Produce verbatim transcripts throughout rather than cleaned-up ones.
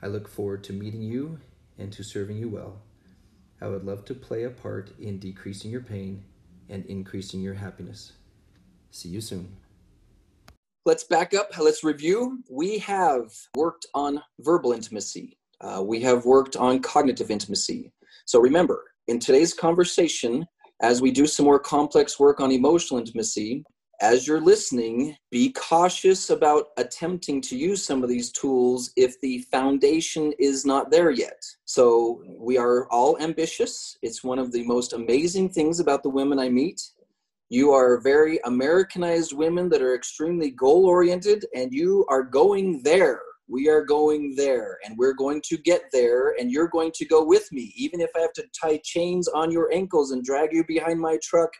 I look forward to meeting you and to serving you well. I would love to play a part in decreasing your pain and increasing your happiness. See you soon. Let's back up. Let's review. We have worked on verbal intimacy. Uh, we have worked on cognitive intimacy. So remember, in today's conversation, as we do some more complex work on emotional intimacy, as you're listening, be cautious about attempting to use some of these tools if the foundation is not there yet. So we are all ambitious. It's one of the most amazing things about the women I meet. You are very Americanized women that are extremely goal-oriented, and you are going there. We are going there, and we're going to get there, and you're going to go with me. Even if I have to tie chains on your ankles and drag you behind my truck,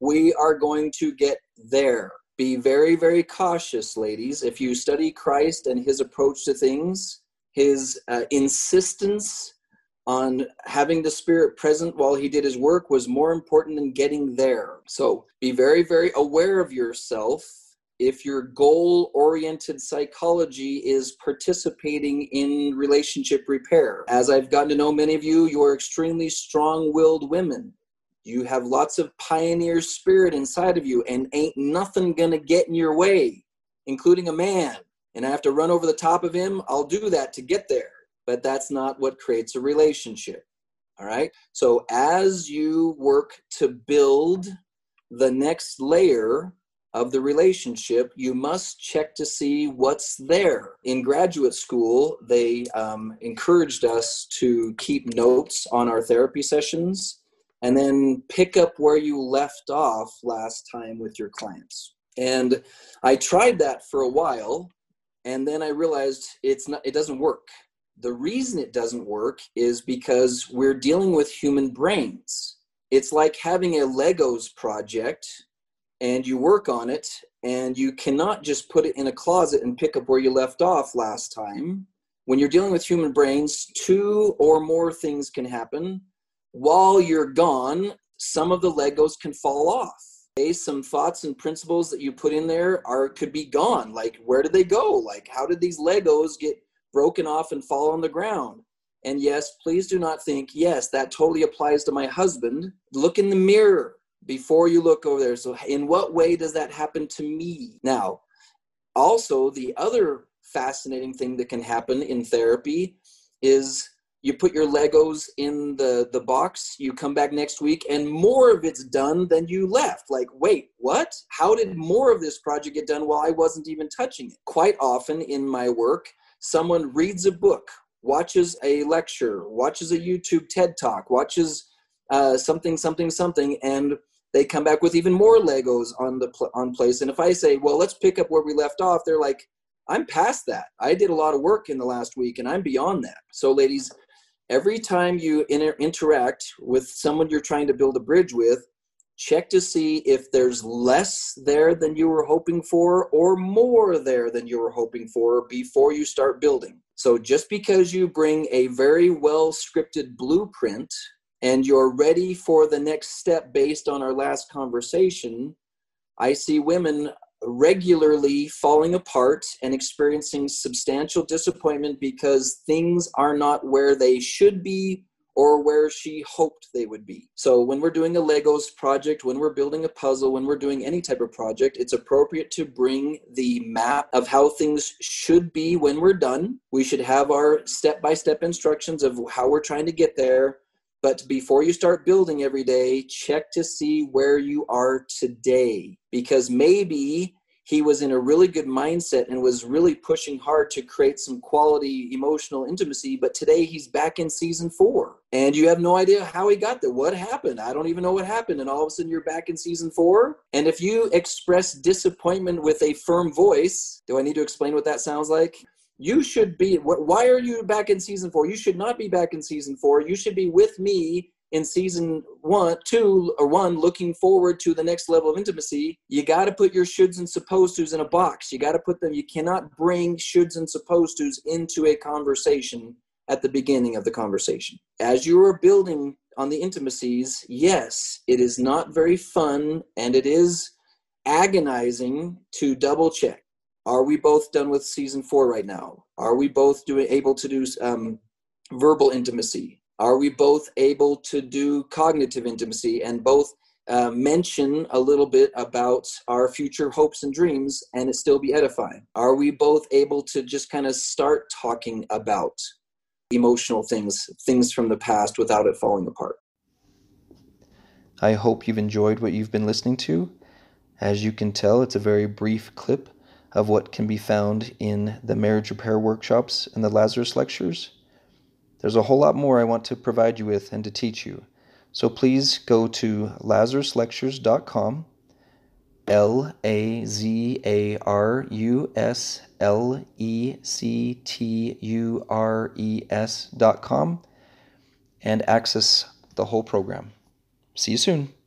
we are going to get there. Be very, very cautious, ladies. If you study Christ and his approach to things, his uh, insistence on having the Spirit present while he did his work was more important than getting there. So be very, very aware of yourself if your goal-oriented psychology is participating in relationship repair. As I've gotten to know many of you, you are extremely strong-willed women. You have lots of pioneer spirit inside of you, and ain't nothing going to get in your way, including a man. And I have to run over the top of him. I'll do that to get there. But that's not what creates a relationship. All right? So as you work to build the next layer of the relationship, you must check to see what's there. In graduate school, they um, encouraged us to keep notes on our therapy sessions, and then pick up where you left off last time with your clients. And I tried that for a while, and then I realized it's not, it doesn't work. The reason it doesn't work is because we're dealing with human brains. It's like having a Legos project, and you work on it, and you cannot just put it in a closet and pick up where you left off last time. When you're dealing with human brains, two or more things can happen. While you're gone, some of the Legos can fall off. Okay? Some thoughts and principles that you put in there are could be gone. Like, where did they go? Like, how did these Legos get broken off and fall on the ground? And yes, please do not think, yes, that totally applies to my husband. Look in the mirror before you look over there. So in what way does that happen to me? Now, also, the other fascinating thing that can happen in therapy is you put your Legos in the, the box, you come back next week, and more of it's done than you left. Like, wait, what? How did more of this project get done while I wasn't even touching it? Quite often in my work, someone reads a book, watches a lecture, watches a YouTube TED Talk, watches uh, something, something, something, and they come back with even more Legos on the pl- on place. And if I say, well, let's pick up where we left off, they're like, I'm past that. I did a lot of work in the last week, and I'm beyond that. So, ladies, every time you inter- interact with someone you're trying to build a bridge with, check to see if there's less there than you were hoping for or more there than you were hoping for before you start building. So just because you bring a very well-scripted blueprint and you're ready for the next step based on our last conversation, I see women regularly falling apart and experiencing substantial disappointment because things are not where they should be or where she hoped they would be. So when we're doing a Legos project, when we're building a puzzle, when we're doing any type of project, it's appropriate to bring the map of how things should be when we're done. We should have our step-by-step instructions of how we're trying to get there. But before you start building every day, check to see where you are today, because maybe he was in a really good mindset and was really pushing hard to create some quality emotional intimacy. But today he's back in season four and you have no idea how he got there. What happened? I don't even know what happened. And all of a sudden you're back in season four. And if you express disappointment with a firm voice, do I need to explain what that sounds like? You should be, why are you back in season four? You should not be back in season four. You should be with me in season one, two, or one, looking forward to the next level of intimacy. You got to put your shoulds and supposed tos in a box. You got to put them, you cannot bring shoulds and supposed tos into a conversation at the beginning of the conversation. As you are building on the intimacies, yes, it is not very fun and it is agonizing to double check. Are we both done with season four right now? Are we both doing, able to do um, verbal intimacy? Are we both able to do cognitive intimacy and both uh, mention a little bit about our future hopes and dreams and it still be edifying? Are we both able to just kind of start talking about emotional things, things from the past without it falling apart? I hope you've enjoyed what you've been listening to. As you can tell, it's a very brief clip of what can be found in the Marriage Repair Workshops and the Lazarus Lectures. There's a whole lot more I want to provide you with and to teach you. So please go to lazarus lectures dot com, L A Z A R U S L E C T U R E S dot com, and access the whole program. See you soon.